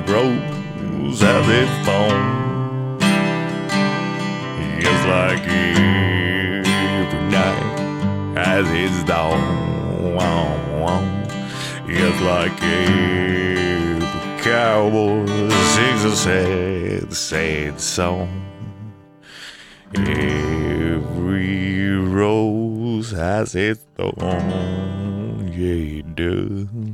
paper bros have it phone. Just like every night as it's dawn. Just like every cowboy sings a sad, sad song. Every rose has its thorn, yeah, it does.